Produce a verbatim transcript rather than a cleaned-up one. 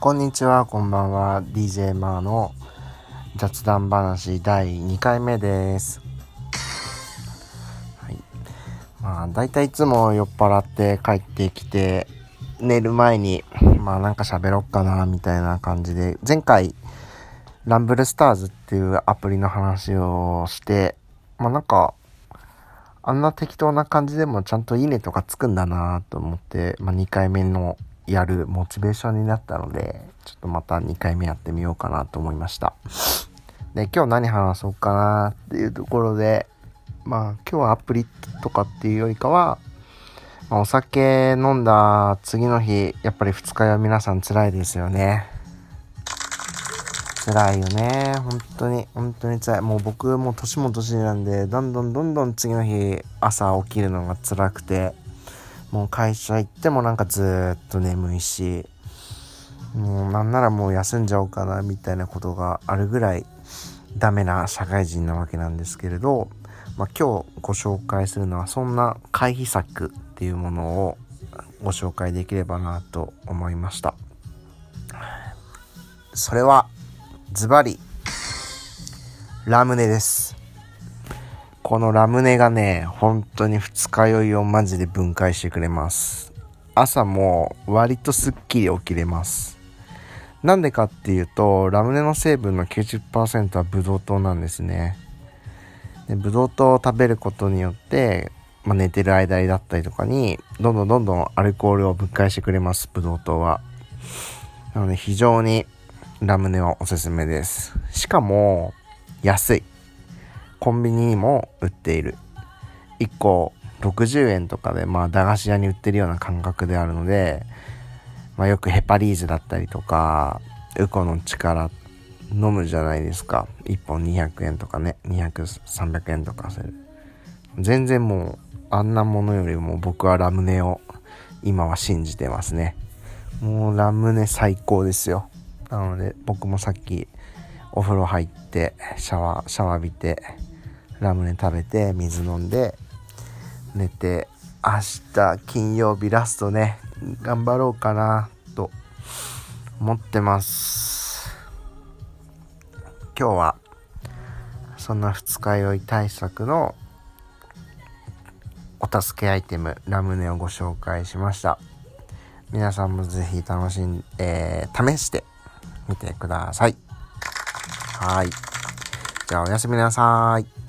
こんにちは、こんばんは。 ディージェー マーの雑談話だいにかいめです、はい。まあ、だいたいいつも酔っ払って帰ってきて寝る前にまあなんか喋ろっかなみたいな感じで、前回ランブルスターズっていうアプリの話をしてまあなんかあんな適当な感じでもちゃんといいねとかつくんだなと思って、まあ、にかいめのやるモチベーションになったので、ちょっとまたにかいめやってみようかなと思いました。で、今日何話そうかなっていうところで、まあ今日はアプリとかっていうよりかは、まあ、お酒飲んだ次の日やっぱり二日酔いは皆さん辛いですよね。辛いよね、本当に本当に辛い。もう僕も年も年なんで、どんどんどんどん次の日朝起きるのが辛くて、もう会社行ってもなんかずーっと眠いし、もうなんならもう休んじゃおうかなみたいなことがあるぐらいダメな社会人なわけなんですけれど、まあ、今日ご紹介するのはそんな回避策っていうものをご紹介できればなと思いました。それはズバリラムネです。このラムネがね、本当に二日酔いをマジで分解してくれます。朝も割とすっきり起きれます。なんでかっていうと、ラムネの成分の きゅうじゅっパーセント はブドウ糖なんですね。で、ブドウ糖を食べることによって、まあ、寝てる間だったりとかにどんどんどんどんアルコールを分解してくれます、ブドウ糖は。なので非常にラムネはおすすめです。しかも安い、コンビニにも売っている。いっころくじゅうえんとかで、まあ駄菓子屋に売ってるような感覚であるので、まあ、よくヘパリーズだったりとかウコの力飲むじゃないですか。いっぽんにひゃくえんとかね、にひゃく、さんびゃくえんとかする。全然もうあんなものよりも僕はラムネを今は信じてますね。もうラムネ最高ですよ。なので僕もさっきお風呂入ってシャワー、シャワー浴びてラムネ食べて水飲んで寝て、明日金曜日ラストね、頑張ろうかなと思ってます。今日はそんな二日酔い対策のお助けアイテムラムネをご紹介しました。皆さんもぜひ楽しん、えー、試してみてください。はい、じゃあおやすみなさい。